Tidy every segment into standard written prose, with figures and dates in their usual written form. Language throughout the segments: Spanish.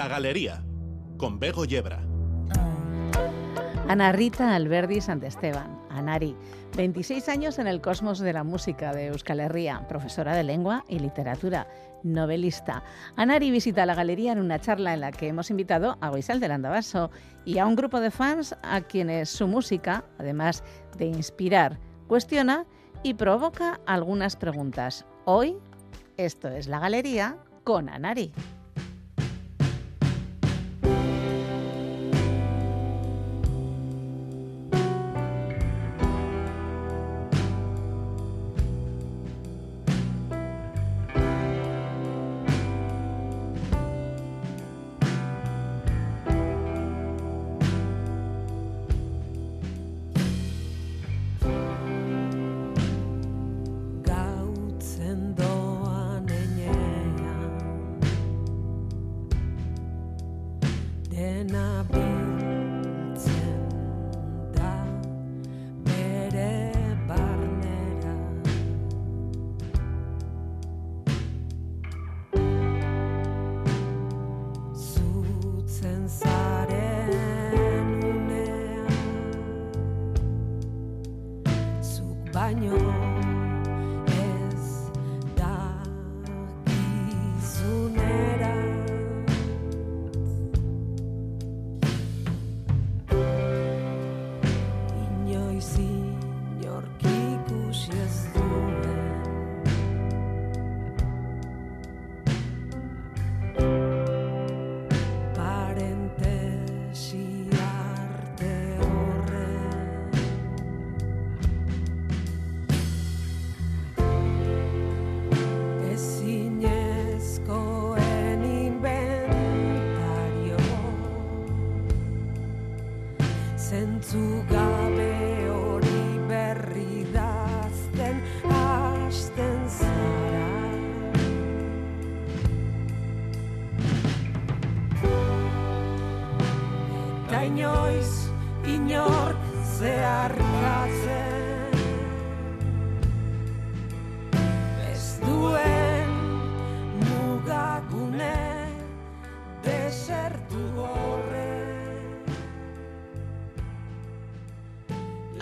La Galería, con Bego Yebra. Ana Rita Alberdi Santesteban, Anari, 26 años en el cosmos de la música de Euskal Herria, profesora de lengua y literatura, novelista. Anari visita la galería en una charla en la que hemos invitado a Guizal de Landavaso y a un grupo de fans a quienes su música, además de inspirar, cuestiona y provoca algunas preguntas. Hoy, esto es La Galería con Anari.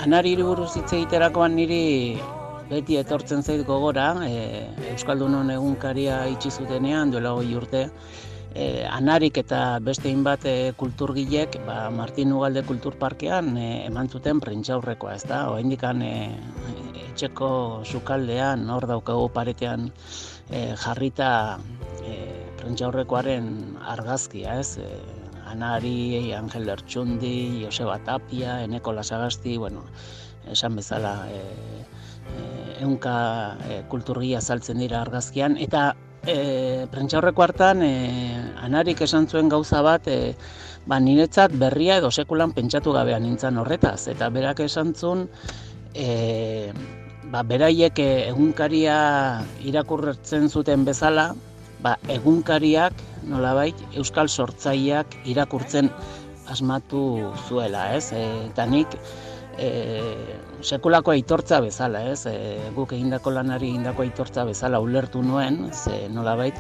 Anari buruz hitz egiterakoan niri beti etortzen zait gogora, Euskaldunon egunkaria itxi zutenean duela 20 urte, Anarik eta beste hainbat kulturgilek Martin Ugalde Kulturparkean eman zuten prentsaurrekoa, ezta? Oraindik etxeko sukaldean, hor daukagu paretean jarrita prentsaurrekoaren argazkia, ez? Anari, Angel Ertzundi, Joseba Tapia, Neko Lazagasti, bueno, esan bezala eunka kulturgia saltzen dira argazkian. Eta prentsaurreko hartan Anarik esan zuen gauza bat, niretzat berria edo sekulan pentsatu gabean nintzen horretaz. Eta berak esan zuen, beraiek egunkaria irakurtzen zuten bezala, egunkariak nolabait euskal sortzaileak irakurtzen asmatu zuela, ez? Eta nik sekulako aitortza bezala, ez? Guk egindako lanari egindako aitortza bezala ulertu nuen, ze nolabait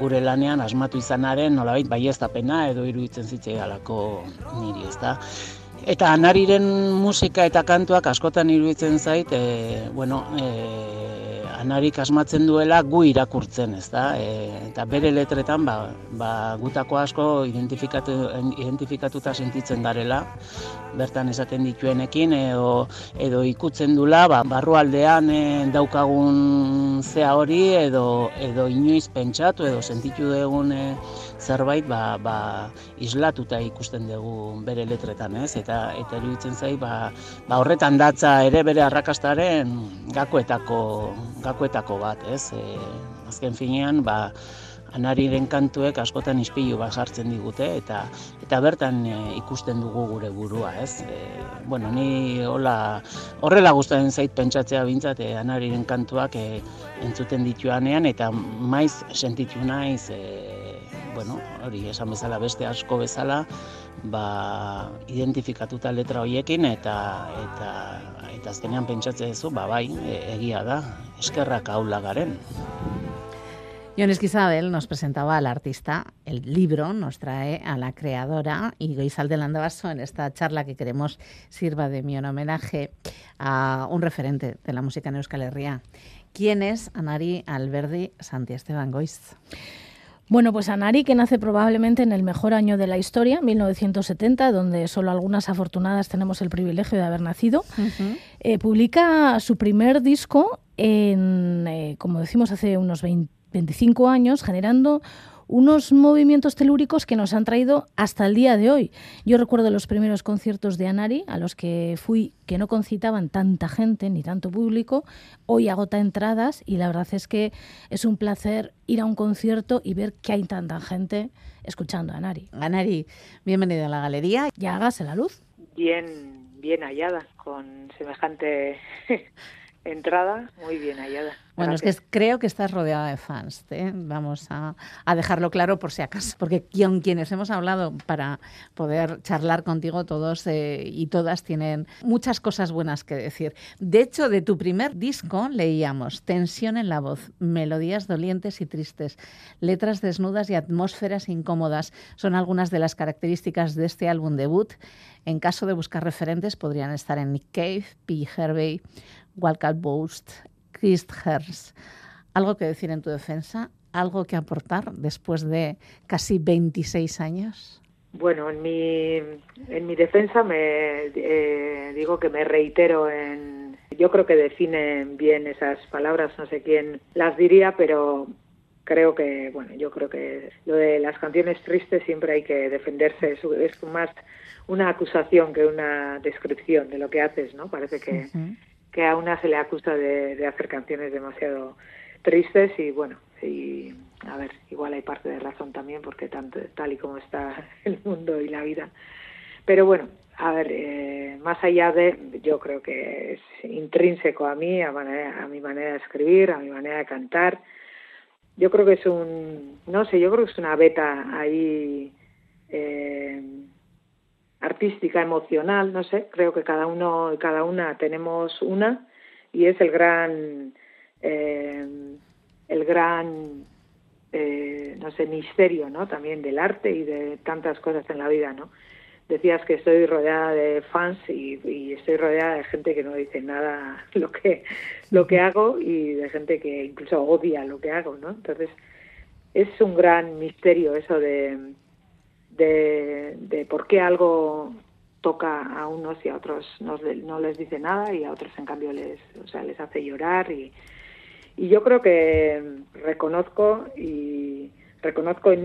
gure lanean asmatu izanaren nolabait baieztapena edo iruditzen zitzaidalako niri, ezta? Eta Anariren musika eta kantuak askotan iruditzen zait, Anarik asmatzen duela gu irakurtzen, ezta? Eta bere letretan gutako asko identifikatuta sentitzen garela, bertan esaten dituenekin edo ikutzen dula barrualdean daukagun zea hori edo inoiz pentsatu edo sentitu dugun zerbait islatuta ikusten dugu bere letretan, ez? Eta iruditzen zai horretan datza ere bere arrakastaren gakoetako bat, ez? Azken finean, Anariren kantuek askotan ispilu jartzen digute eta bertan ikusten dugu gure burua, ez? Ni horrela gustatzen zait pentsatzea bintzat Anariren kantuak entzuten dituanean eta maiz sentitu naiz hori esan bezala beste asko bezala, identifikatuta letra horiekin eta azkenean pentsatzen duzu, egia da, eskerrak ahulak garen. Jon Esquizabel nos presentaba al artista, el libro nos trae a la creadora y Guizal de Landavaso en esta charla que queremos sirva de mi homenaje a un referente de la música en Euskal Herria. ¿Quién es Anari Alberdi Santesteban Goiz? Bueno, pues Anari, que nace probablemente en el mejor año de la historia, 1970, donde solo algunas afortunadas tenemos el privilegio de haber nacido, publica su primer disco en, como decimos, hace unos 25 años, generando unos movimientos telúricos que nos han traído hasta el día de hoy. Yo recuerdo los primeros conciertos de Anari, a los que fui, que no concitaban tanta gente ni tanto público. Hoy agota entradas y la verdad es que es un placer ir a un concierto y ver que hay tanta gente escuchando a Anari. Anari, bienvenida a la galería. Ya hágase la luz. Bien hallada, con semejante entrada, muy bien hallada. Bueno, gracias. Es que creo que estás rodeada de fans, ¿eh? Vamos a dejarlo claro por si acaso, porque con quienes hemos hablado para poder charlar contigo, todos y todas tienen muchas cosas buenas que decir. De hecho, de tu primer disco leíamos tensión en la voz, melodías dolientes y tristes, letras desnudas y atmósferas incómodas. Son algunas de las características de este álbum debut. En caso de buscar referentes, podrían estar en Nick Cave, PJ Harvey, Walcott Boast, Christ Herz. ¿Algo que decir en tu defensa? ¿Algo que aportar después de casi 26 años? Bueno, en mi defensa digo que me reitero en... Yo creo que definen bien esas palabras, no sé quién las diría, pero creo que, bueno, yo creo que lo de las canciones tristes siempre hay que defenderse, es más una acusación que una descripción de lo que haces, ¿no? Parece que... Uh-huh. Que a una se le acusa de hacer canciones demasiado tristes y bueno, y a ver, igual hay parte de razón también porque tanto, tal y como está el mundo y la vida. Pero bueno, a ver, más allá de, yo creo que es intrínseco a mí, a mi manera de escribir, a mi manera de cantar. Yo creo que es yo creo que es una beta ahí artística, emocional, no sé, creo que cada uno y cada una tenemos una y es el gran no sé, misterio, ¿no? También del arte y de tantas cosas en la vida, ¿no? Decías que estoy rodeada de fans y estoy rodeada de gente que no dice nada lo que hago y de gente que incluso odia lo que hago, ¿no? Entonces, es un gran misterio eso de por qué algo toca a unos y a otros no les dice nada y a otros en cambio les hace llorar y yo creo que reconozco en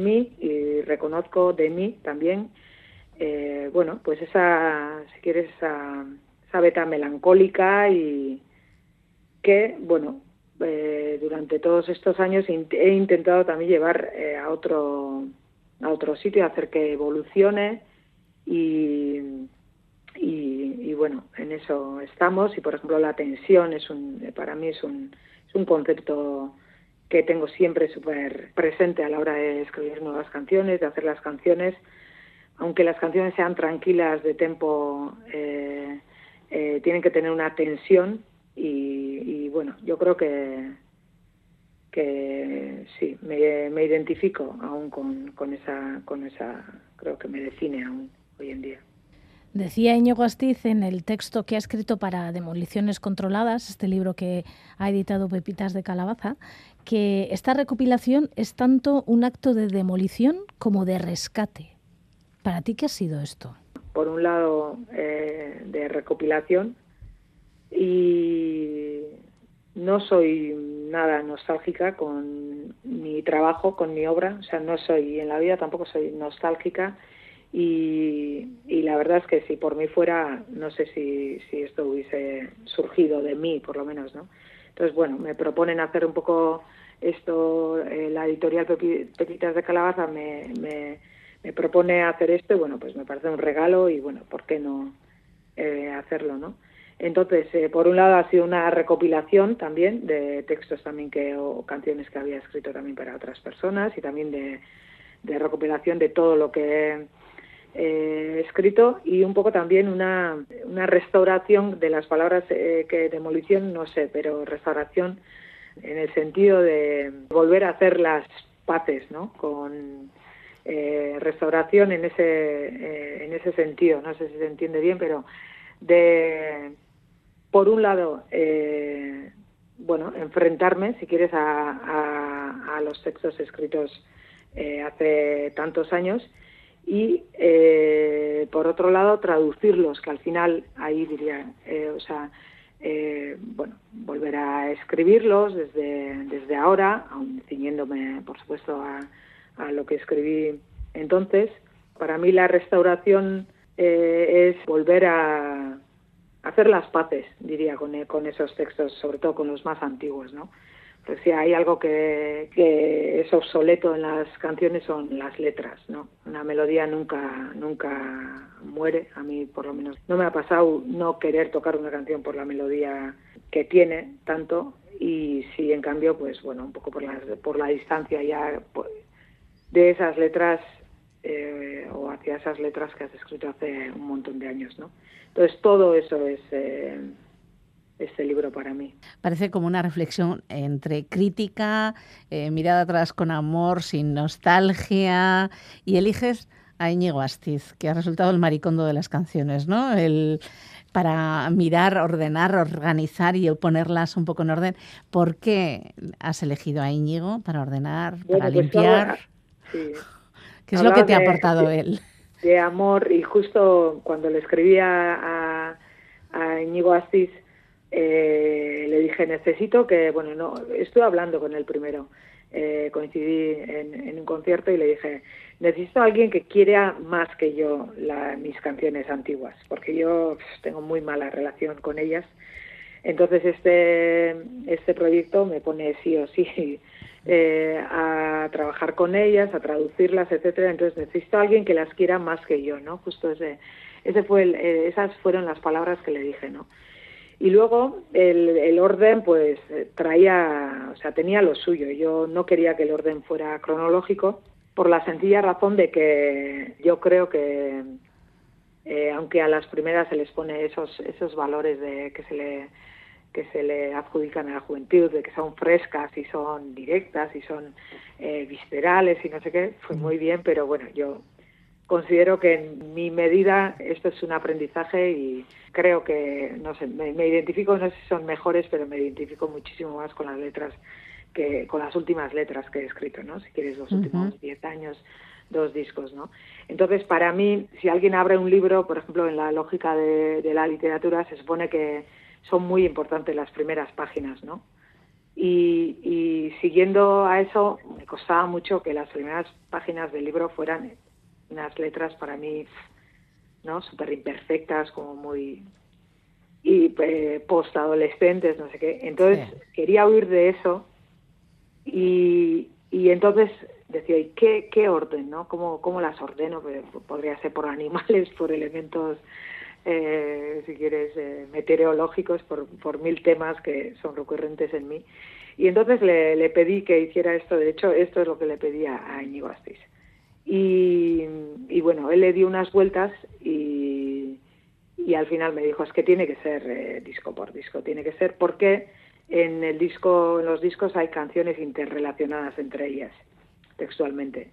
mí y reconozco de mí también bueno, pues esa, si quieres, esa beta melancólica y que bueno, durante todos estos años he intentado también llevar a otro sitio, hacer que evolucione y bueno, en eso estamos. Y por ejemplo la tensión para mí es un concepto que tengo siempre súper presente a la hora de escribir nuevas canciones, de hacer las canciones, aunque las canciones sean tranquilas de tempo, tienen que tener una tensión y bueno, yo creo que sí, me identifico aún con esa, creo que me define aún hoy en día. Decía Íñigo Astiz en el texto que ha escrito para Demoliciones Controladas, este libro que ha editado Pepitas de Calabaza, que esta recopilación es tanto un acto de demolición como de rescate. ¿Para ti qué ha sido esto? Por un lado, de recopilación y no soy nada nostálgica con mi trabajo, con mi obra, o sea, no soy, en la vida tampoco soy nostálgica y la verdad es que si por mí fuera, no sé si esto hubiese surgido de mí, por lo menos, ¿no? Entonces, bueno, me proponen hacer un poco esto, la editorial Pepitas de Calabaza me propone hacer esto y bueno, pues me parece un regalo y bueno, ¿por qué no hacerlo, no? Entonces, por un lado ha sido una recopilación también de textos también o canciones que había escrito también para otras personas y también de recopilación de todo lo que he escrito y un poco también una restauración de las palabras que demolición, no sé, pero restauración en el sentido de volver a hacer las paces, ¿no?, con restauración en ese sentido. No sé si se entiende bien, pero de, por un lado, bueno, enfrentarme, si quieres, a los textos escritos hace tantos años y, por otro lado, traducirlos, que al final, ahí diría, o sea, bueno, volver a escribirlos desde ahora, aun ciñéndome, por supuesto, a lo que escribí entonces. Para mí la restauración es volver a hacer las paces, diría, con esos textos, sobre todo con los más antiguos, ¿no? Porque si hay algo que es obsoleto en las canciones son las letras, ¿no? Una melodía nunca muere, a mí por lo menos. No me ha pasado no querer tocar una canción por la melodía que tiene tanto, y sí, en cambio, pues bueno, un poco por la distancia ya de esas letras o hacia esas letras que has escrito hace un montón de años, ¿no? Entonces todo eso es este libro para mí. Parece como una reflexión entre crítica, mirada atrás con amor, sin nostalgia, y eliges a Íñigo Astiz, que ha resultado el maricondo de las canciones, ¿no? Para mirar, ordenar, organizar y ponerlas un poco en orden. ¿Por qué has elegido a Íñigo para ordenar, para limpiar? Sí. ¿Qué es lo que te ha aportado él? De amor, y justo cuando le escribí a Íñigo Astiz, le dije, necesito que... Bueno, no, estuve hablando con él primero. Coincidí en un concierto y le dije, necesito a alguien que quiera más que yo mis canciones antiguas, porque yo tengo muy mala relación con ellas. Entonces este proyecto me pone sí o sí a trabajar con ellas, a traducirlas, etcétera. Entonces necesito a alguien que las quiera más que yo, ¿no? Justo esas fueron las palabras que le dije, ¿no? Y luego el orden, pues traía, o sea, tenía lo suyo. Yo no quería que el orden fuera cronológico, por la sencilla razón de que yo creo que aunque a las primeras se les pone esos valores de que se le adjudican a la juventud, de que son frescas y son directas y son viscerales y no sé qué, fue muy bien, pero bueno, yo considero que en mi medida esto es un aprendizaje y creo que, no sé, me identifico, no sé si son mejores, pero me identifico muchísimo más con las letras, con las últimas letras que he escrito, ¿no? Si quieres, los últimos 10 años, 2 discos, ¿no? Entonces, para mí, si alguien abre un libro, por ejemplo, en la lógica de la literatura, se supone que son muy importantes las primeras páginas, ¿no? Y siguiendo a eso, me costaba mucho que las primeras páginas del libro fueran unas letras para mí, ¿no?, súper imperfectas, como muy postadolescentes, no sé qué. Entonces, sí, quería huir de eso y entonces decía, ¿y qué orden, no? ¿Cómo las ordeno? Podría ser por animales, por elementos... si quieres, meteorológicos, por 1000 temas que son recurrentes en mí. Y entonces le pedí que hiciera esto. De hecho, esto es lo que le pedía a Íñigo Astiz. Y bueno, él le dio unas vueltas y al final me dijo, es que tiene que ser disco por disco, tiene que ser, porque en los discos hay canciones interrelacionadas entre ellas, textualmente.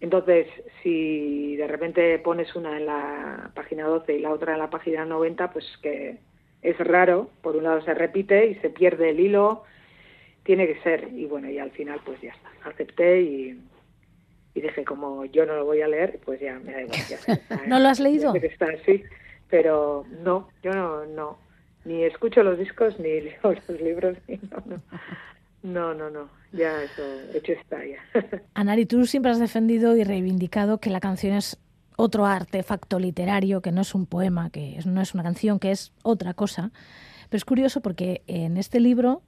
Entonces, si de repente pones una en la página 12 y la otra en la página 90, pues que es raro. Por un lado se repite y se pierde el hilo, tiene que ser. Y bueno, y al final pues ya está, acepté y dije, como yo no lo voy a leer, pues ya me da igual. ¿No lo has leído? Sí, pero no, yo no, ni escucho los discos, ni leo los libros, ni no. No. Ya eso, hecho está ya. Anari, tú siempre has defendido y reivindicado que la canción es otro artefacto literario, que no es un poema, que no es una canción, que es otra cosa. Pero es curioso porque en este libro,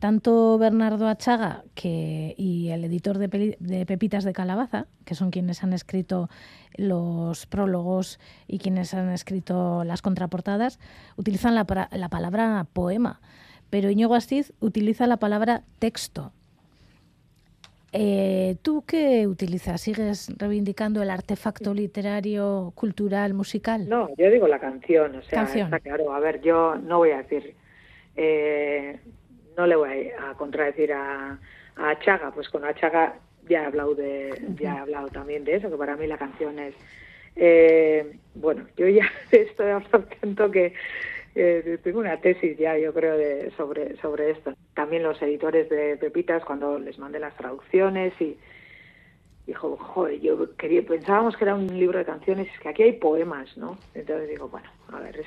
tanto Bernardo Atxaga y el editor de Pepitas de Calabaza, que son quienes han escrito los prólogos y quienes han escrito las contraportadas, utilizan la palabra poema. Pero Íñigo Astiz utiliza la palabra texto. ¿Tú qué utilizas? ¿Sigues reivindicando el artefacto literario, cultural, musical? No, yo digo la canción. O sea, canción. Está claro. A ver, yo no voy a decir no le voy a contradecir a Atxaga, pues con Atxaga ya he hablado también de eso, que para mí la canción es... bueno, yo ya estoy hablando que tengo una tesis ya, yo creo, sobre esto. También los editores de Pepitas, cuando les mandé las traducciones y... Dijo, joder, pensábamos que era un libro de canciones, es que aquí hay poemas, ¿no? Entonces digo, bueno, a ver,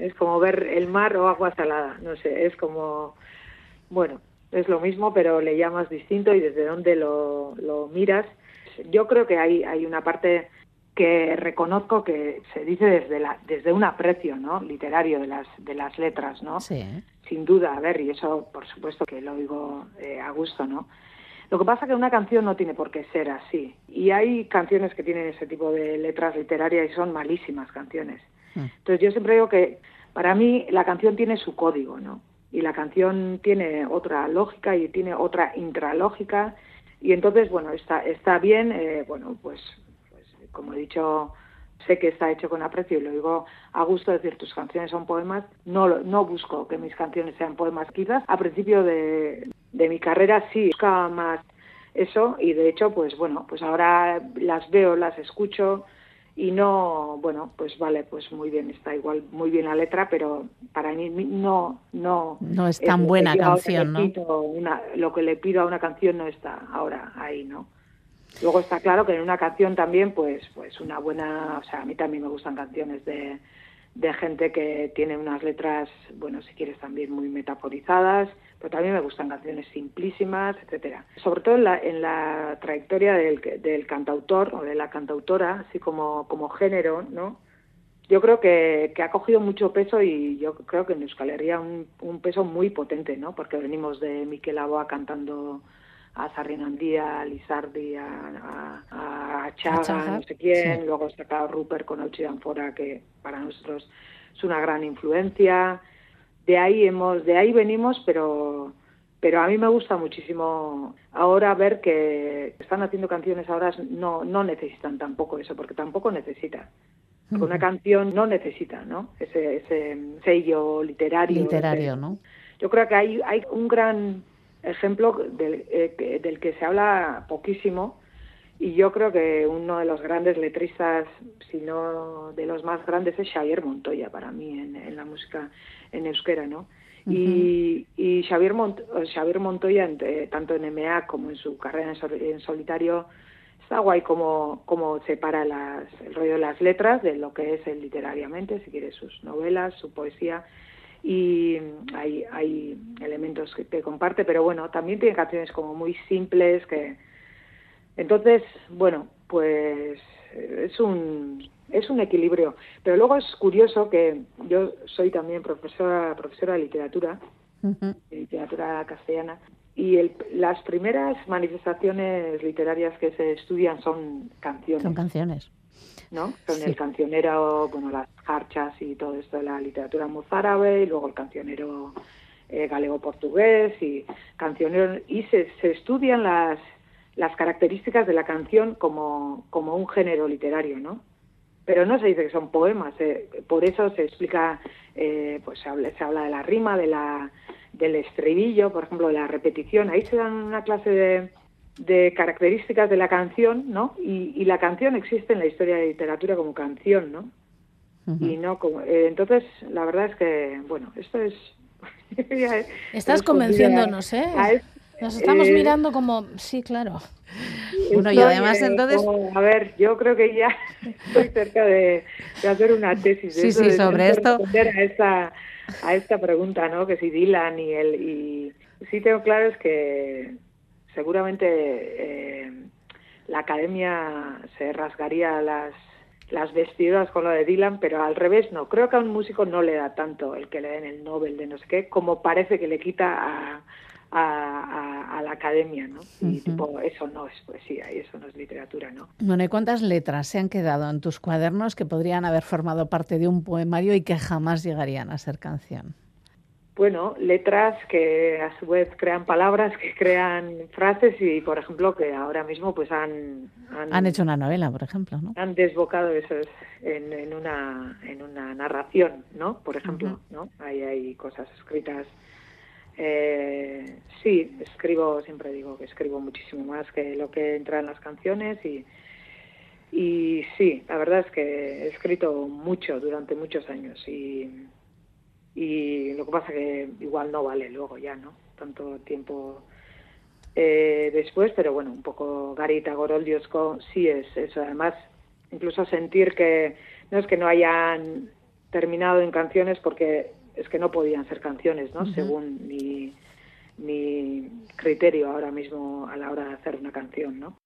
es como ver el mar o agua salada, no sé, es como, bueno, es lo mismo, pero le llamas distinto y desde dónde lo miras. Yo creo que hay una parte que reconozco que se dice desde un aprecio, ¿no?, literario de las letras, ¿no? Sí, ¿eh? Sin duda, a ver, y eso por supuesto que lo digo a gusto, ¿no? Lo que pasa es que una canción no tiene por qué ser así. Y hay canciones que tienen ese tipo de letras literarias y son malísimas canciones. Entonces yo siempre digo que para mí la canción tiene su código, ¿no? Y la canción tiene otra lógica y tiene otra intralógica. Y entonces, bueno, está bien, bueno, pues como he dicho, sé que está hecho con aprecio y lo digo a gusto, decir, tus canciones son poemas. No busco que mis canciones sean poemas. Quizás a principio de mi carrera sí buscaba más eso y de hecho pues bueno, pues ahora las veo, las escucho y no, bueno, pues vale, pues muy bien, está igual muy bien la letra, pero para mí no es tan buena canción, ¿no? Lo que le pido a una canción no está ahora ahí, ¿no? Luego está claro que en una canción también pues una buena, o sea, a mí también me gustan canciones de gente que tiene unas letras, bueno, si quieres también muy metaforizadas, pero también me gustan canciones simplísimas, etcétera. Sobre todo en la trayectoria del cantautor o de la cantautora, así como género, ¿no? Yo creo que ha cogido mucho peso y yo creo que en Euskal Herria un peso muy potente, ¿no? Porque venimos de Mikel Laboa cantando a Sarrinandia, a Lizardi, a Atxaga, no sé quién, sí. Luego está Rupert con Hautsi Danfora, que para nosotros es una gran influencia. De ahí venimos, pero a mí me gusta muchísimo ahora ver que están haciendo canciones ahora, no necesitan tampoco eso, porque tampoco necesita. Porque una canción no necesita, ¿no? Ese sello literario, ¿no? Yo creo que hay un gran ejemplo del que se habla poquísimo y yo creo que uno de los grandes letristas, si no de los más grandes, es Xavier Montoya para mí en la música en euskera, ¿no? Uh-huh. Y Xavier Montoya, tanto en MA como en su carrera en solitario, está guay como separa el rollo de las letras de lo que es literariamente, si quieres, sus novelas, su poesía. Y hay elementos que comparte, pero bueno, también tiene canciones como muy simples que... Entonces, bueno, pues es un equilibrio. Pero luego es curioso que yo soy también profesora de literatura, uh-huh, de literatura castellana, y las primeras manifestaciones literarias que se estudian son canciones. Son canciones. ¿No? Son, sí, el cancionero, bueno, las jarchas y todo esto de la literatura mozárabe, y luego el cancionero galego-portugués y cancionero, y se estudian las características de la canción como un género literario, ¿no? Pero no se dice que son poemas, por eso se explica, pues se habla de la rima, del estribillo, por ejemplo, de la repetición. Ahí se dan una clase de características de la canción, ¿no? Y la canción existe en la historia de la literatura como canción, ¿no? Uh-huh. Y no como entonces la verdad es que, bueno, esto es estás convenciéndonos, nos estamos mirando como sí, claro. Bueno, y además entonces a ver, yo creo que ya estoy cerca de hacer una tesis de sí, eso, sí, de sobre esto, responder a esta pregunta, ¿no? Que si Dylan y él y sí tengo claro es que seguramente la academia se rasgaría las vestiduras con lo de Dylan, pero al revés no. Creo que a un músico no le da tanto el que le den el Nobel de no sé qué, como parece que le quita a la academia, ¿no? Y uh-huh, tipo, eso no es poesía y eso no es literatura, ¿no? Bueno, ¿y cuántas letras se han quedado en tus cuadernos que podrían haber formado parte de un poemario y que jamás llegarían a ser canción? bueno, letras que a su vez crean palabras, que crean frases y, por ejemplo, que ahora mismo pues han hecho una novela, por ejemplo, ¿no? Han desbocado eso en una narración, ¿no? Por ejemplo, ¿no? Ahí hay cosas escritas. Sí, escribo, siempre digo que escribo muchísimo más que lo que entra en las canciones y sí, la verdad es que he escrito mucho durante muchos años y lo que pasa que igual no vale luego ya, ¿no? Tanto tiempo después, pero bueno, un poco Garita Goroldiosco sí es eso. Además, incluso sentir que no es que no hayan terminado en canciones porque es que no podían ser canciones, ¿no? Según mi criterio ahora mismo a la hora de hacer una canción, ¿no?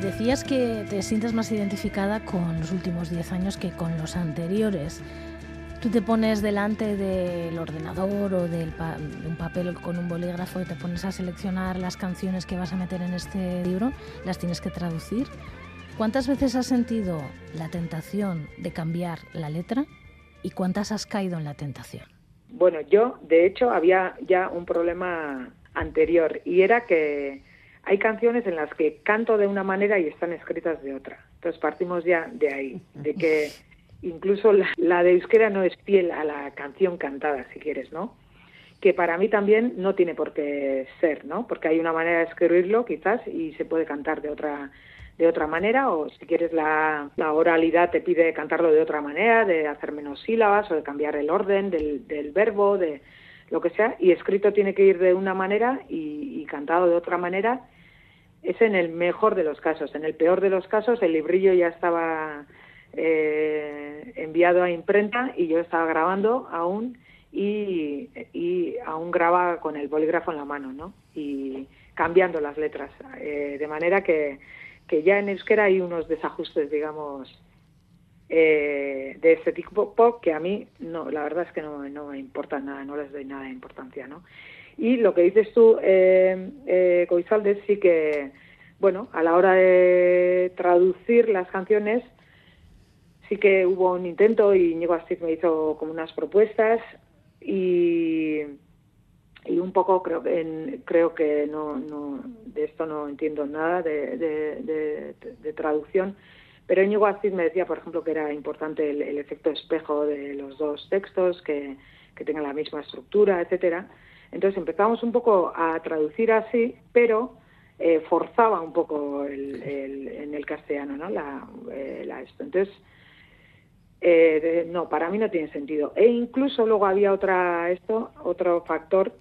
Decías que te sientes más identificada con los últimos 10 años que con los anteriores. Tú te pones delante del ordenador o de un papel con un bolígrafo y te pones a seleccionar las canciones que vas a meter en este libro, las tienes que traducir. ¿Cuántas veces has sentido la tentación de cambiar la letra y cuántas has caído en la tentación? Bueno, yo, de hecho, había ya un problema anterior y era que hay canciones en las que canto de una manera y están escritas de otra. Entonces partimos ya de ahí, de que incluso la de euskera no es fiel a la canción cantada, si quieres, ¿no? Que para mí también no tiene por qué ser, ¿no? Porque hay una manera de escribirlo, quizás, y se puede cantar de otra manera, o si quieres la oralidad te pide cantarlo de otra manera, de hacer menos sílabas o de cambiar el orden del verbo, de lo que sea, y escrito tiene que ir de una manera y cantado de otra manera. Es en el mejor de los casos. En el peor de los casos, el librillo ya estaba enviado a imprenta y yo estaba grabando aún y aún grababa con el bolígrafo en la mano, ¿no? Y cambiando las letras, de manera que ya en euskera hay unos desajustes, digamos, de este tipo que a mí, no, la verdad es que no me importa nada, no les doy nada de importancia, ¿no? Y lo que dices tú, Goizalde, sí que, bueno, a la hora de traducir las canciones, sí que hubo un intento y Íñigo Astiz me hizo como unas propuestas y un poco creo que no de esto no entiendo nada de traducción, pero Íñigo Astiz me decía, por ejemplo, que era importante el efecto espejo de los dos textos, que tengan la misma estructura, etcétera. Entonces empezamos un poco a traducir así, pero forzaba un poco en el castellano, ¿no? Entonces, no, para mí no tiene sentido. E incluso luego había otro factor,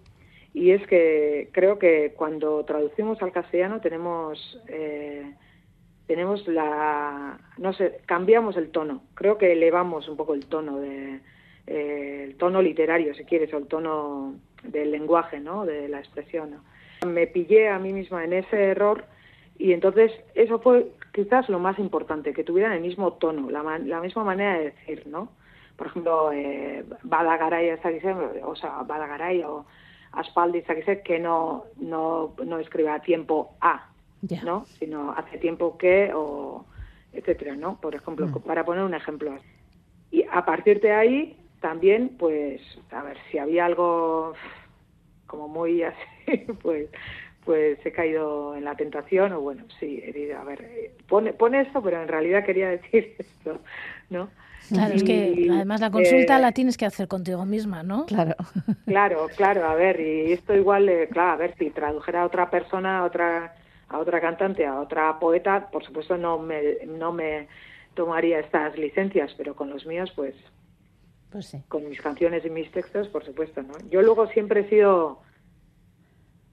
y es que creo que cuando traducimos al castellano tenemos cambiamos el tono. Creo que elevamos un poco el tono el tono literario, si quieres, o el tono del lenguaje, ¿no? De la expresión, ¿no? Me pillé a mí misma en ese error, y entonces eso fue quizás lo más importante, que tuvieran el mismo tono, la misma manera de decir, ¿no? Por ejemplo, Badagaraia o Aspaldi que no escribe a tiempo A, ¿no? Sino hace tiempo que, o etcétera, ¿no? Por ejemplo, para poner un ejemplo. Y a partir de ahí también, pues, a ver, si había algo como muy así, pues he caído en la tentación, o bueno, sí, he dicho, a ver, pone esto, pero en realidad quería decir esto, ¿no? Claro, es que además la consulta la tienes que hacer contigo misma, ¿no? Claro, a ver, y esto igual, claro, a ver, si tradujera a otra persona, a otra cantante, a otra poeta, por supuesto no me tomaría estas licencias, pero con los míos, pues sí. Con mis canciones y mis textos, por supuesto, ¿no? Yo luego siempre he sido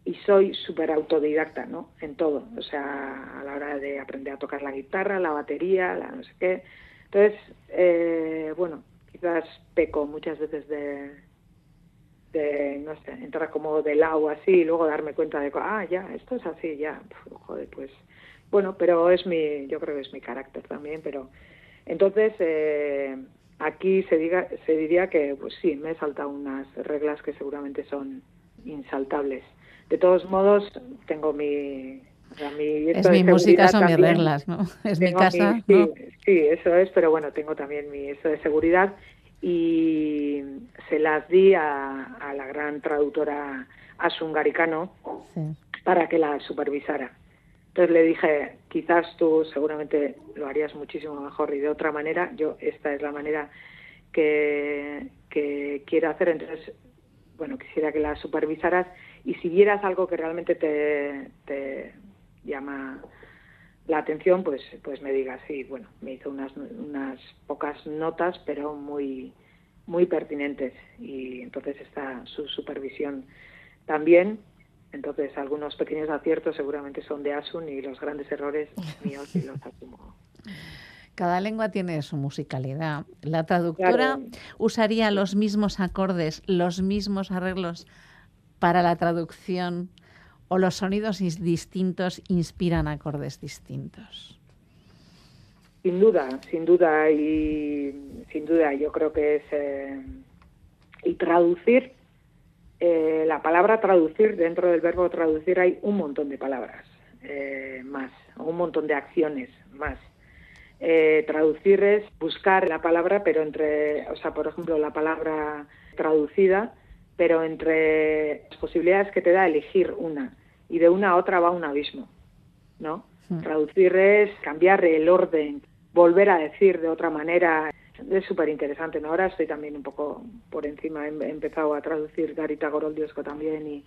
y soy súper autodidacta, ¿no? En todo, o sea, a la hora de aprender a tocar la guitarra, la batería, la no sé qué. Entonces, bueno, quizás peco muchas veces de no sé, entrar como de lado así y luego darme cuenta de, esto es así, ya, joder, pues, bueno, pero yo creo que es mi carácter también, pero entonces... Aquí se diría que, pues sí, me he saltado unas reglas que seguramente son insaltables. De todos modos, tengo es mi música, son mis reglas, ¿no? Es mi casa, ¿no? Sí, eso es, pero bueno, tengo también mi eso de seguridad y se las di a la gran traductora Asun Garicano para que la supervisara. Entonces le dije, quizás tú seguramente lo harías muchísimo mejor y de otra manera, esta es la manera que quiero hacer, entonces, bueno, quisiera que la supervisaras y si vieras algo que realmente te llama la atención, pues me digas. Y bueno, me hizo unas pocas notas, pero muy, muy pertinentes, y entonces está su supervisión también. Entonces, algunos pequeños aciertos seguramente son de Asun y los grandes errores míos y los asumo. Cada lengua tiene su musicalidad. La traductora usaría los mismos acordes, los mismos arreglos para la traducción, o los sonidos distintos inspiran acordes distintos. Sin duda, yo creo que es y traducir. La palabra traducir, dentro del verbo traducir hay un montón de palabras más, un montón de acciones más. Traducir es buscar la palabra, pero por ejemplo, la palabra traducida, pero entre las posibilidades que te da elegir una, y de una a otra va un abismo, ¿no? Sí. Traducir es cambiar el orden, volver a decir de otra manera. Es súper interesante, ¿no? Ahora estoy también un poco por encima, he empezado a traducir Garita Goroldiosco también, y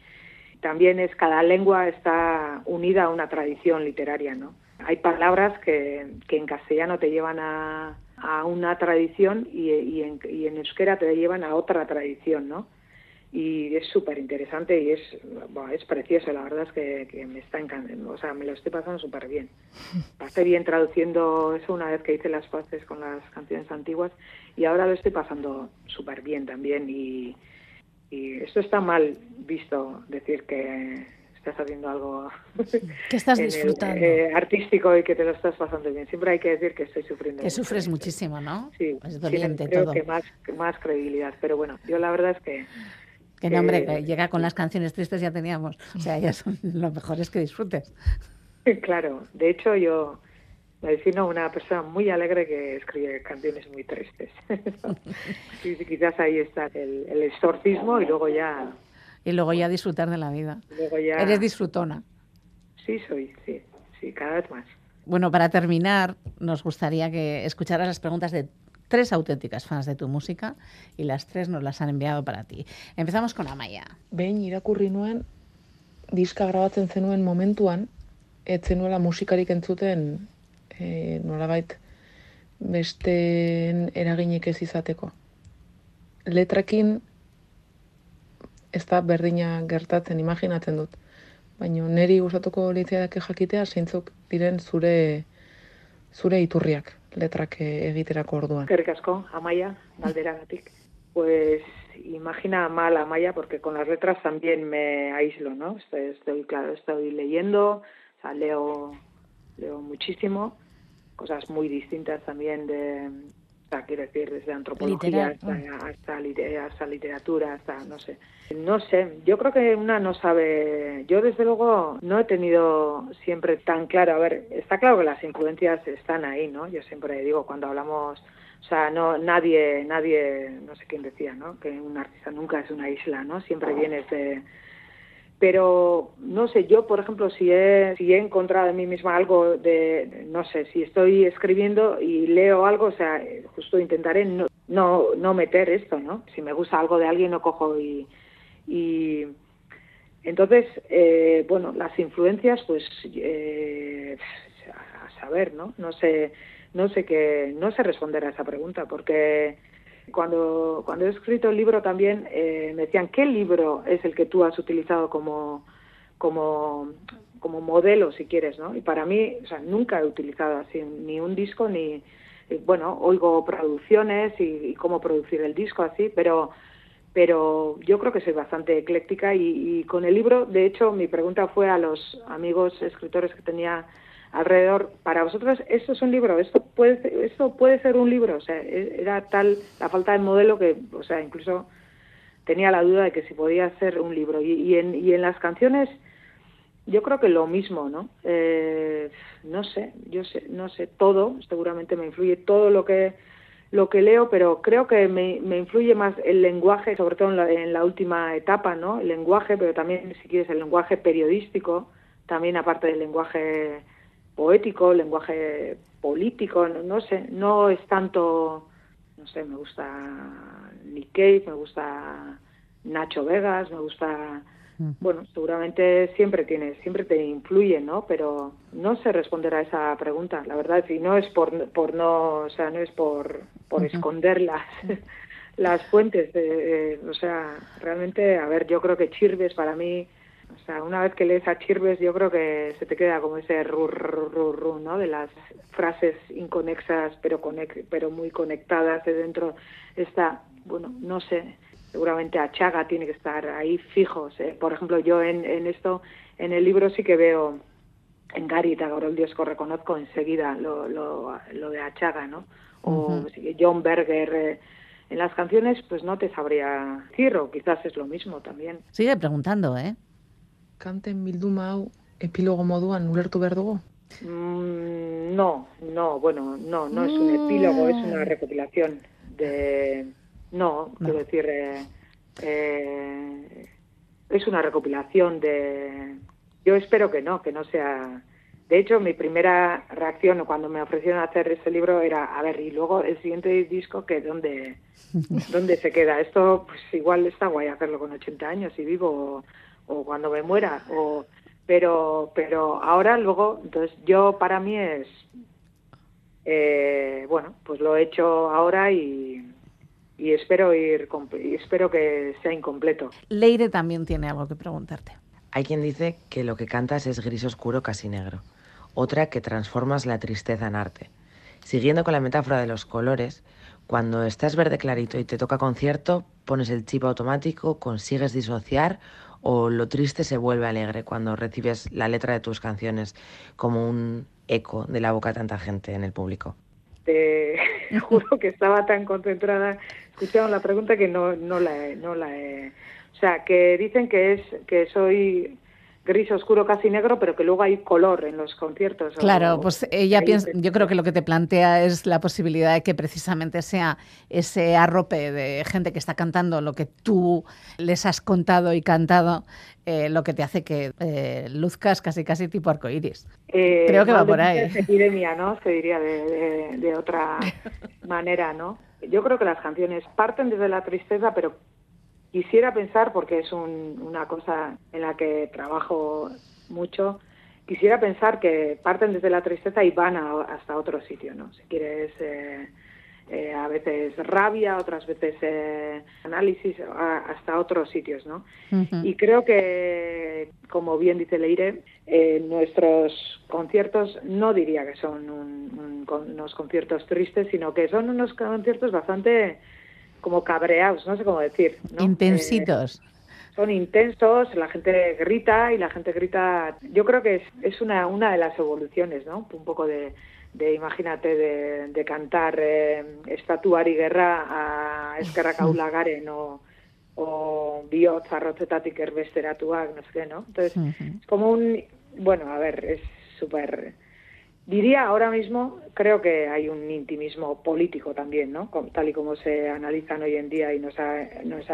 también es, cada lengua está unida a una tradición literaria, ¿no? Hay palabras que en castellano te llevan a una tradición y en euskera te llevan a otra tradición, ¿no? Y es súper interesante y es precioso, la verdad es que me está encantando, o sea, me lo estoy pasando súper bien. Pasé bien traduciendo eso una vez que hice las paces con las canciones antiguas y ahora lo estoy pasando súper bien también y esto está mal visto, decir que estás haciendo algo que estás disfrutando artístico y que te lo estás pasando bien. Siempre hay que decir que estoy sufriendo. Que sufres muchísimo, ¿no? Sí, es doliente creo todo. Creo que más credibilidad, pero bueno, yo la verdad es que... Que no, hombre, que llega con las canciones tristes ya teníamos, o sea, ya son los mejores que disfrutes. Claro, de hecho yo me defino una persona muy alegre que escribe canciones muy tristes. Y quizás ahí está el exorcismo y luego ya... Y luego ya disfrutar de la vida. Luego ya... Eres disfrutona. Sí, soy, sí, cada vez más. Bueno, para terminar, nos gustaría que escucharas las preguntas de 3 auténticas fans de tu música, y las 3 nos las han enviado para ti. Empezamos con Amaia. Behin irakurri nuen, diska grabatzen zenuen momentuan, ez zenuela musikarik entzuten nolabait besteen eraginik ez izateko. Letrakin ez da berdina gertatzen, imaginatzen dut. Baina niri gustatuko litzaidake jakitea zeintzuk diren zure iturriak. Letrak egiterako orduan. Eskerrik asko, Amaia, galderagatik. Pues imagina mal, Amaia, porque con las letras también me aíslo, ¿no? Estoy leyendo, o sea, leo muchísimo, cosas muy distintas también de, o sea, quiero decir, desde antropología hasta literatura, hasta no sé, yo creo que una no sabe, yo desde luego no he tenido siempre tan claro, a ver, está claro que las influencias están ahí, ¿no? Yo siempre digo cuando hablamos, o sea, no nadie, no sé quién decía, ¿no? Que un artista nunca es una isla, ¿no? Siempre vienes de... Pero, no sé, yo, por ejemplo, si he encontrado en mí misma algo de, no sé, si estoy escribiendo y leo algo, o sea, justo intentaré no meter esto, ¿no? Si me gusta algo de alguien, lo cojo y entonces, bueno, las influencias, pues, a saber, ¿no? No sé responder a esa pregunta, porque... Cuando he escrito el libro también me decían, ¿qué libro es el que tú has utilizado como modelo, si quieres, ¿no? Y para mí, o sea, nunca he utilizado así ni un disco, ni... Bueno, oigo producciones y cómo producir el disco, así, pero yo creo que soy bastante ecléctica y con el libro, de hecho, mi pregunta fue a los amigos escritores que tenía alrededor, para vosotros, ¿esto es un libro? ¿Esto puede ser un libro? O sea, era tal la falta de modelo que, o sea, incluso tenía la duda de que si podía ser un libro. Y en las canciones, yo creo que lo mismo, ¿no? No sé, todo, seguramente me influye todo lo que leo, pero creo que me influye más el lenguaje, sobre todo en la última etapa, ¿no? El lenguaje, pero también, si quieres, el lenguaje periodístico, también aparte del lenguaje... poético, lenguaje político, no sé, no es tanto, no sé, me gusta Nick Cave, me gusta Nacho Vegas, me gusta, bueno, seguramente siempre te influye, ¿no? Pero no sé responder a esa pregunta, la verdad, y no es por uh-huh. esconder las fuentes, o sea, realmente, a ver, yo creo que Chirves para mí... O sea, una vez que lees a Chirves, yo creo que se te queda como ese ru, ¿no? De las frases inconexas, pero muy conectadas de dentro. Está, bueno, no sé, seguramente Atxaga tiene que estar ahí fijos. Por ejemplo, yo en esto, en el libro sí que veo, en Garita Goroldiosco reconozco enseguida lo de Atxaga, ¿no? O John Berger... En las canciones, pues no te sabría decir, o quizás es lo mismo también. Sigue preguntando, ¿eh? Kanten bilduma hau epilogo moduan ulertu behar dugu? No, es un epílogo, es una recopilación de... No. Quiero decir, es una recopilación de... Yo espero que no sea... De hecho, mi primera reacción cuando me ofrecieron hacer este libro era, a ver, y luego el siguiente disco, que ¿dónde se queda? Esto, pues igual está guay hacerlo con 80 años y vivo... o cuando me muera, pero ahora luego, entonces yo para mí es, bueno, pues lo he hecho ahora y espero que sea incompleto. Leire también tiene algo que preguntarte. Hay quien dice que lo que cantas es gris oscuro casi negro, otra que transformas la tristeza en arte. Siguiendo con la metáfora de los colores, cuando estás verde clarito y te toca concierto, pones el chip automático, consigues disociar o lo triste se vuelve alegre cuando recibes la letra de tus canciones como un eco de la boca de tanta gente en el público? Te juro que estaba tan concentrada, escucharon la pregunta que no la he... O sea, que dicen que soy gris oscuro casi negro, pero que luego hay color en los conciertos. Claro, pues ella piensa, yo creo que lo que te plantea es la posibilidad de que precisamente sea ese arrope de gente que está cantando lo que tú les has contado y cantado, lo que te hace que luzcas casi tipo arcoíris. Creo que va por ahí. Es epidemia, ¿no? Se diría de otra manera, ¿no? Yo creo que las canciones parten desde la tristeza, pero quisiera pensar, porque es una cosa en la que trabajo mucho, quisiera pensar que parten desde la tristeza y van hasta otro sitio, ¿no? Si quieres, a veces rabia, otras veces análisis, hasta otros sitios, ¿no? Uh-huh. Y creo que, como bien dice Leire, nuestros conciertos no diría que son unos conciertos tristes, sino que son unos conciertos bastante como cabreados, no sé cómo decir, ¿no? Intensitos. Son intensos, la gente grita y la gente grita. Yo creo que es una de las evoluciones, ¿no? Un poco de imagínate, de cantar Estatuari Gerra a Eskerrak Aulagaren o Biot, Zarrotzetatik Erbesteratuak, no sé qué, ¿no? Entonces, es como Bueno, a ver, es súper... Diría ahora mismo, creo que hay un intimismo político también, ¿no? Tal y como se analizan hoy en día y nos ha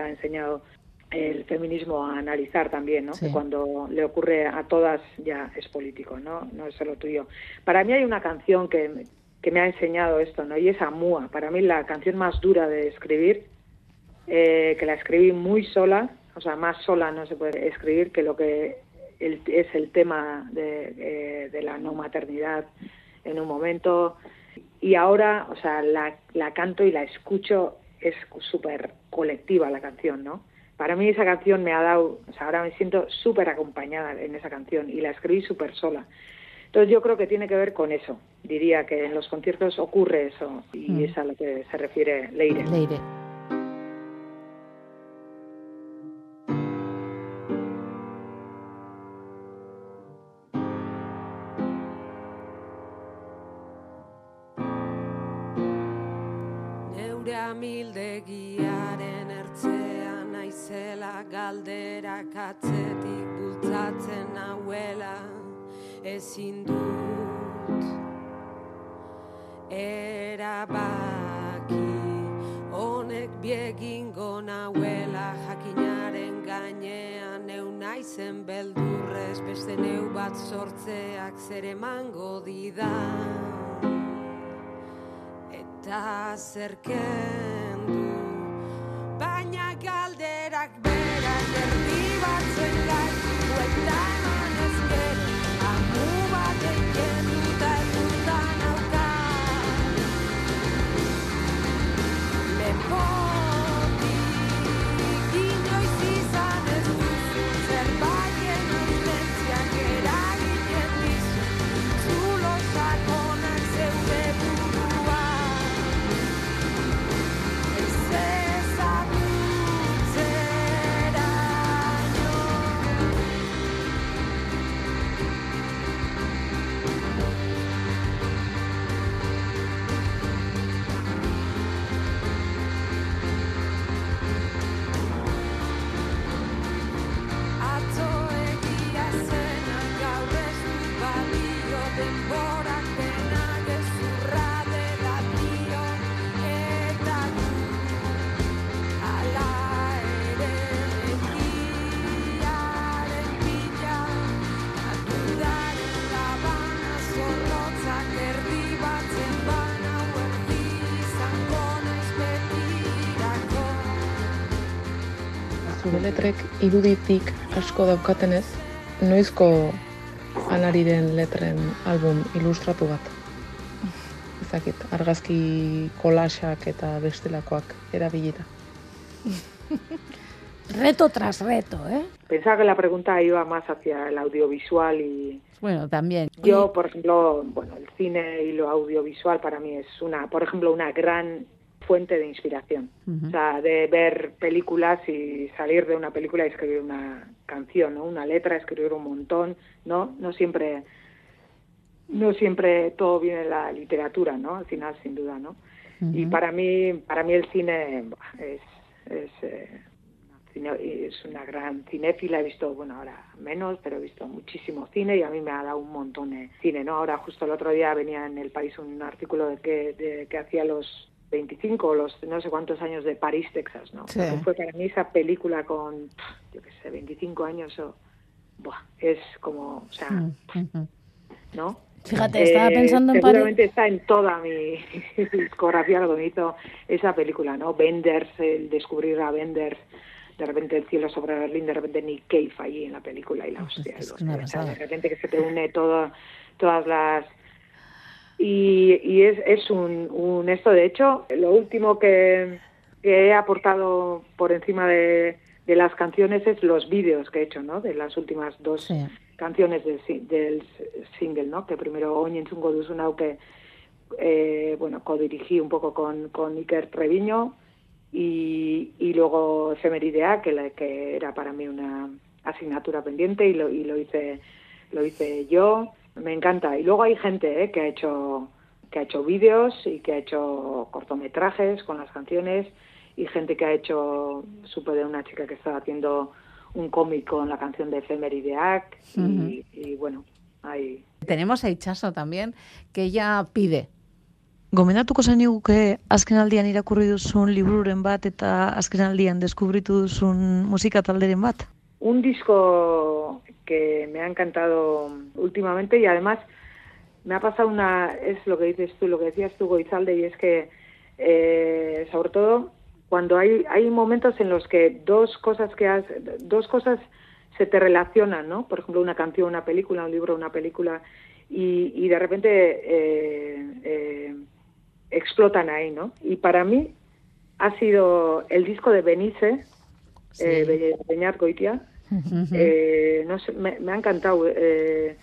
enseñado el feminismo a analizar también, ¿no? Sí. Que cuando le ocurre a todas ya es político, ¿no? No es solo tuyo. Para mí hay una canción que me ha enseñado esto, ¿no? Y es Amua. Para mí la canción más dura de escribir, que la escribí muy sola, o sea, más sola no se puede escribir que lo que... es el tema de la no maternidad en un momento, y ahora, o sea, la canto y la escucho, es súper colectiva la canción, ¿no? Para mí esa canción me ha dado, o sea, ahora me siento súper acompañada en esa canción y la escribí súper sola. Entonces yo creo que tiene que ver con eso, diría que en los conciertos ocurre eso y es a lo que se refiere Leire. Mildegiaren ertzean naizela, galderak atzetik bultzatzen nauela, ezin dut erabaki, honek biegingo nauela, jakinaren gainean neu naizen beldurrez, beste neu bat sortzeak zer emango didan. Eta zerken du, baina galderak berak erdi batzen gai, eta eman ezkero, amu baten kenduta erdutan aukan. Lepotik inoiz izan ez duzu, zerbaien urtentziak eragiten dizu, zulo sakonak zeure buru. Letrek iruditik asko daukatenez, noizko Anariren letren album ilustratu bat. Ezakit, argazki kolaxak eta bestelakoak erabilita. Reto tras reto, ¿eh? Pensaba que la pregunta iba más hacia el audiovisual y... Bueno, también. Yo, por ejemplo, bueno, el cine y lo audiovisual para mí es una gran fuente de inspiración. O sea, de ver películas y salir de una película y escribir una canción, ¿no? Una letra, escribir un montón, ¿no? No siempre todo viene de la literatura, ¿no? Al final, sin duda, ¿no? Y para mí el cine es una gran cinéfila. He visto, bueno, ahora menos, pero he visto muchísimo cine y a mí me ha dado un montón de cine, ¿no? Ahora, justo el otro día venía en El País un artículo de que hacía los 25 o los no sé cuántos años de París, Texas, ¿no? Sí. Fue para mí esa película con, yo qué sé, 25 años o... Buah, es como, o sea... ¿no? Fíjate, estaba pensando en París. Seguramente está en toda mi discografía lo que me hizo esa película, ¿no? Wenders, el descubrir a Wenders, de repente El cielo sobre Berlín, de repente Nick Cave allí en la película y la hostia. De repente que se te une todas las... Y es un esto, de hecho, lo último que he aportado por encima de las canciones es los vídeos que he hecho, ¿no? De las últimas dos... Sí. Canciones del single, ¿no? Que primero Oinentzungo duzunau, que bueno, codirigí un poco con Iker Treviño, y luego Efemeridea, que era para mí una asignatura pendiente, y lo hice yo. Me encanta. Y luego hay gente que ha hecho vídeos y que ha hecho cortometrajes con las canciones, y gente que ha hecho, supe de una chica que estaba haciendo un cómic con la canción de Efemerideak, y bueno, ahí... Tenemos a Itxaso también, que ella pide. Gomendatuko zeniguke azkenaldian irakurri duzun libururen bat eta azkenaldian deskubritu duzun musika talderen bat. Un disco que me ha encantado últimamente y además me ha pasado una... Es lo que dices tú, lo que decías tú, Goizalde, y es que sobre todo... Cuando hay momentos en los que dos cosas se te relacionan, ¿no? Por ejemplo, una canción, una película, un libro, una película, y de repente explotan ahí, ¿no? Y para mí ha sido el disco de Benice, sí. Beñat de Goitia. No sé, me ha encantado ese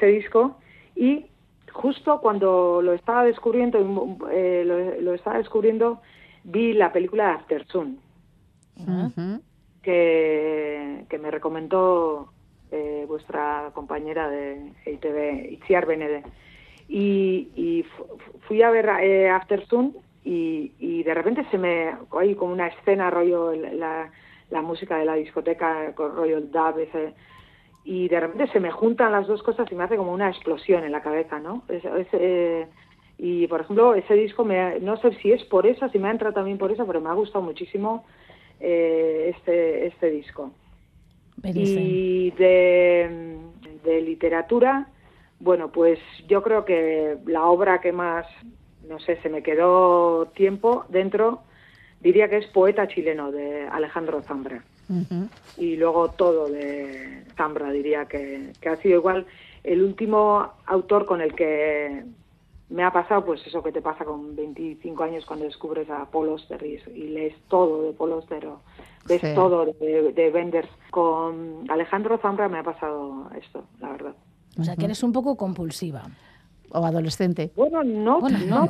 disco, y justo cuando lo estaba descubriendo, vi la película de Aftersun, que me recomendó vuestra compañera de ITV, Itziar Benede. Y fui a ver Aftersun y de repente se me... Hay como una escena, rollo la música de la discoteca, rollo el dub, y de repente se me juntan las dos cosas y me hace como una explosión en la cabeza, ¿no? Y, por ejemplo, ese disco, no sé si es por eso, si me ha entrado también por eso, pero me ha gustado muchísimo este disco. Benice. Y de literatura, bueno, pues yo creo que la obra que más, no sé, se me quedó tiempo dentro, diría que es Poeta chileno, de Alejandro Zambra. Y luego todo de Zambra, diría que ha sido igual el último autor con el que... Me ha pasado, pues, eso que te pasa con 25 años cuando descubres a Paul Auster y lees todo de Paul Auster, o ves todo de Wenders. Con Alejandro Zambra me ha pasado esto, la verdad. O sea, que eres un poco compulsiva o adolescente. Bueno, no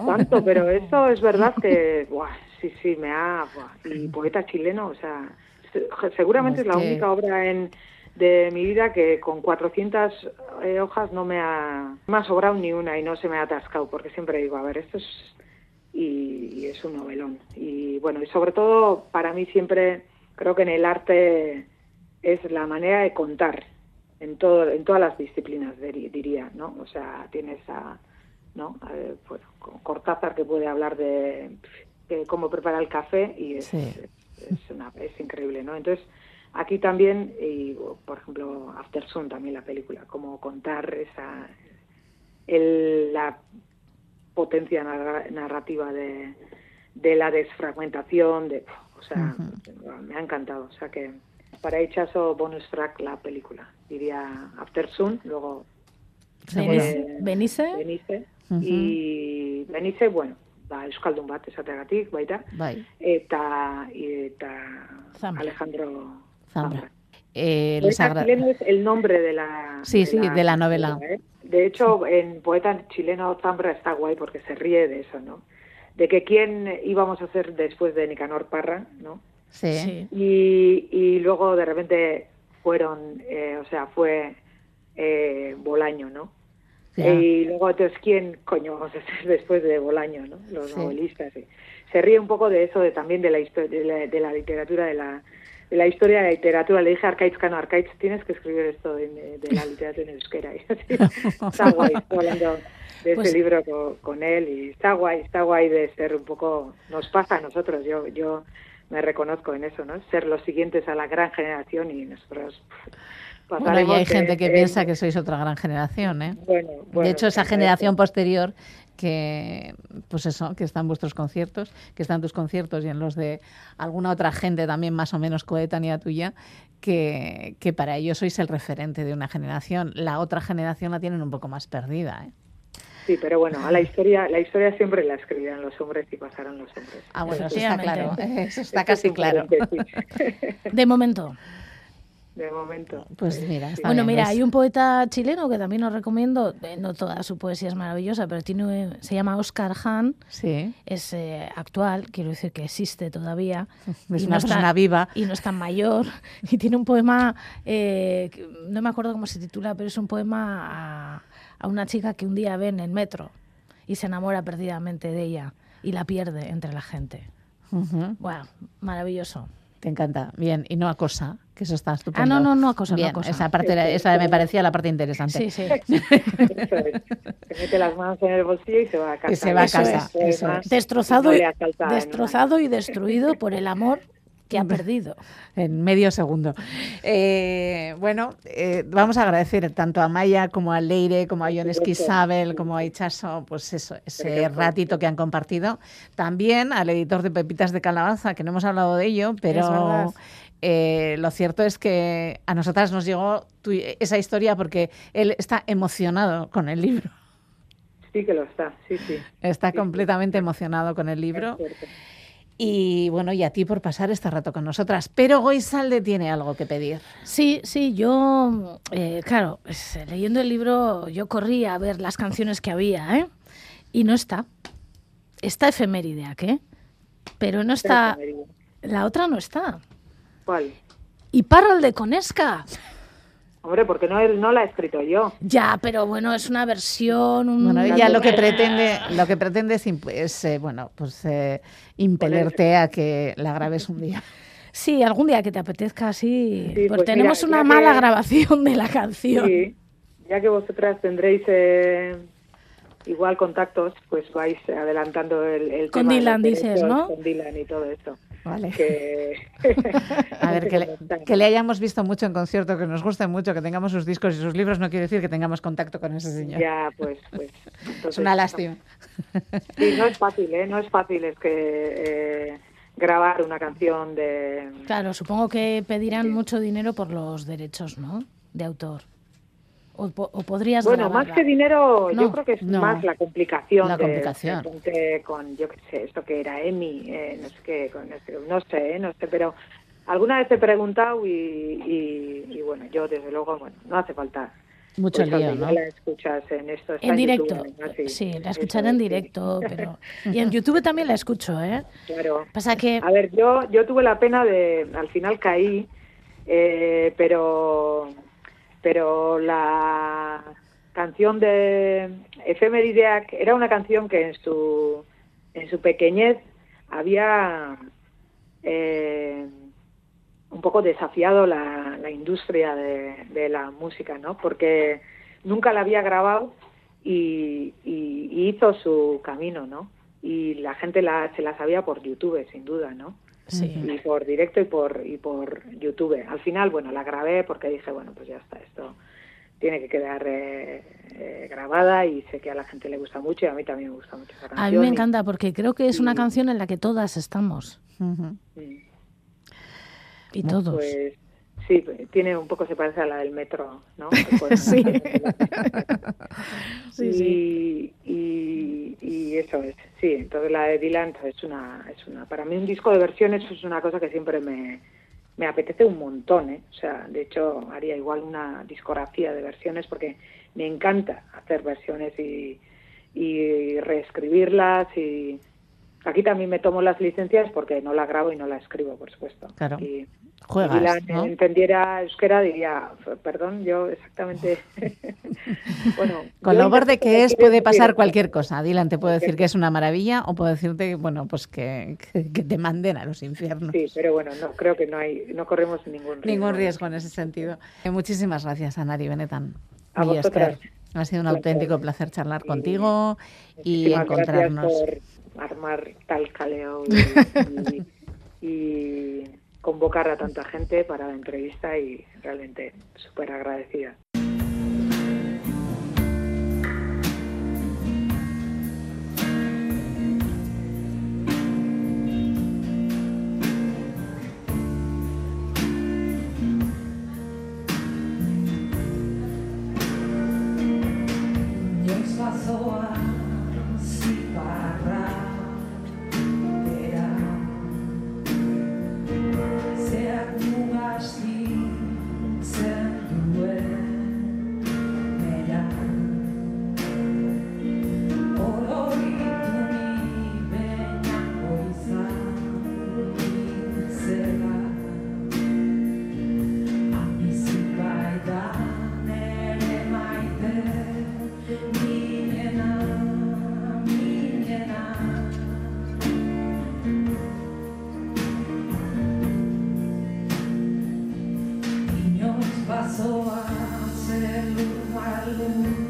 tanto, pero esto es verdad que, buah, sí, y Poeta chileno, o sea, seguramente es la única obra de mi vida que con 400 hojas no me ha sobrado ni una y no se me ha atascado, porque siempre digo, a ver, esto es... y es un novelón. Y bueno, y sobre todo para mí siempre creo que en el arte es la manera de contar en todas las disciplinas, diría, ¿no? O sea, tienes a, ¿no? A ver, bueno, Cortázar, que puede hablar de cómo preparar el café, y es increíble, ¿no? Entonces aquí también, y por ejemplo Aftersun también, la película, cómo contar la potencia narrativa de la desfragmentación, o sea, me ha encantado. O sea que para Itxaso, bonus track, la película, diría Aftersun, luego Benice y Benice, bueno, euskaldun bat esateagatik baita, eta Zambra. Alejandro Zambra. Poeta chileno es el nombre de la... de la novela. De hecho, en Poeta chileno Zambra está guay porque se ríe de eso, ¿no? de que quién íbamos a hacer después de Nicanor Parra, ¿no? Sí. Y luego de repente fueron, fue Bolaño, ¿no? Yeah. Y luego, entonces, ¿quién coño vamos a hacer después de Bolaño, ¿no? Los novelistas. Sí. Se ríe un poco de eso, de la literatura, de la historia de la literatura. Le dije a Arkaitz Cano, Arkaitz, tienes que escribir esto de la literatura en euskera. Y así, está guay, hablando de este libro con él. Y está guay de ser un poco... Nos pasa a nosotros, yo me reconozco en eso, ¿no? Ser los siguientes a la gran generación y nosotros... Bueno, y hay gente que piensa que sois otra gran generación, ¿eh? Bueno, de hecho, esa generación posterior que, pues eso, que está en vuestros conciertos, que está en tus conciertos y en los de alguna otra gente también más o menos coetánea tuya, que para ellos sois el referente de una generación. La otra generación la tienen un poco más perdida, ¿eh? Sí, pero bueno, a la historia siempre la escribirán los hombres y pasaron los hombres. Ah, bueno, eso está claro. Eso está casi claro. De momento. De momento. Pues mira, bien, hay un poeta chileno que también os recomiendo, no toda su poesía es maravillosa, pero se llama Oscar Hahn, es actual, quiero decir que existe todavía. Es una persona viva. Y no es tan mayor, y tiene un poema, no me acuerdo cómo se titula, pero es un poema a una chica que un día ve en el metro y se enamora perdidamente de ella y la pierde entre la gente. Uh-huh. Bueno, maravilloso. Te encanta. Bien, y no acosa, que eso está estupendo. Ah, no acosa, bien, no acosa. Esa parte, esa me parecía la parte interesante. Sí, sí. Eso es. Se mete las manos en el bolsillo y se va a casa. Eso es. Destrozado y destruido por el amor que ha perdido. En medio segundo. Vamos a agradecer tanto a Maya como a Leire, como a Jon Esquisabel, como a Itxaso, pues eso, ese ratito que han compartido. También al editor de Pepitas de Calabaza, que no hemos hablado de ello, pero... lo cierto es que a nosotras nos llegó esa historia porque él está emocionado con el libro. Sí que lo está, sí. Está completamente emocionado con el libro. Y bueno, y a ti por pasar este rato con nosotras. Pero Goizalde tiene algo que pedir. Sí, yo, claro, pues, leyendo el libro yo corrí a ver las canciones que había, ¿eh? Y no está. Está Efemérideak, ¿eh? Pero no está... La otra no está. ¿Cuál? Y Iparralde Koneska. Hombre, porque no la he escrito yo. Ya, pero bueno, es una versión... Bueno, ya lo que pretende es impelerte a que la grabes un día. Sí, algún día que te apetezca, sí porque pues tenemos una mala grabación de la canción. Sí, ya que vosotras tendréis... igual contactos, pues vais adelantando el con tema. Dylan, dices, ¿no? Con Dylan y todo esto. Vale. A ver, que le hayamos visto mucho en concierto, que nos guste mucho, que tengamos sus discos y sus libros, no quiere decir que tengamos contacto con ese señor. Ya, pues. Entonces, es una lástima. Sí, no es fácil, ¿eh? No es fácil, es que... grabar una canción de... Claro, supongo que pedirán mucho dinero por los derechos, ¿no? De autor. O podrías grabarla. Más que dinero, yo creo que es más la complicación. De con, yo qué sé, esto que era Emmy, no sé, pero alguna vez te he preguntado y bueno, yo desde luego, no hace falta. Mucho lío, ¿no? La escuchas en esto. En directo. YouTube, ¿no? Sí, la escucharé en directo, pero... Y en YouTube también la escucho, ¿eh? Claro. Pasa que... A ver, yo tuve la pena de... Al final caí, pero la canción de Efemérideak era una canción que en su pequeñez había un poco desafiado la industria de la música, ¿no? Porque nunca la había grabado y hizo su camino, ¿no? Y la gente se la sabía por YouTube, sin duda, ¿no? Sí. Y por directo y por YouTube. Al final, la grabé porque dije, pues ya está, esto tiene que quedar grabada y sé que a la gente le gusta mucho y a mí también me gusta mucho esa canción. A mí me encanta porque creo que es una canción en la que todas estamos. Uh-huh. Sí. Y todos. Pues, sí, tiene un poco, se parece a la del metro, ¿no? Sí. Sí. Y eso es, sí. Entonces la de Dylan es una. Para mí un disco de versiones es una cosa que siempre me apetece un montón, ¿eh? O sea, de hecho haría igual una discografía de versiones porque me encanta hacer versiones y reescribirlas y Aquí también me tomo las licencias porque no la grabo y no la escribo, por supuesto. Claro. Y juegas, si la ¿no? entendiera euskera diría, perdón, yo exactamente... Bueno, con lo borde que es puede pasar cualquier cosa. Dylan te puede decir que es una maravilla o puede decirte bueno, pues que te manden a los infiernos. Sí, pero bueno, no creo que no corremos ningún riesgo. Ningún riesgo en ese sentido. Muchísimas gracias, Anari Benetan. A vosotras. Ha sido un auténtico placer charlar contigo y encontrarnos. Armar tal jaleo y convocar a tanta gente para la entrevista y realmente súper agradecida. Paso a ser lugar de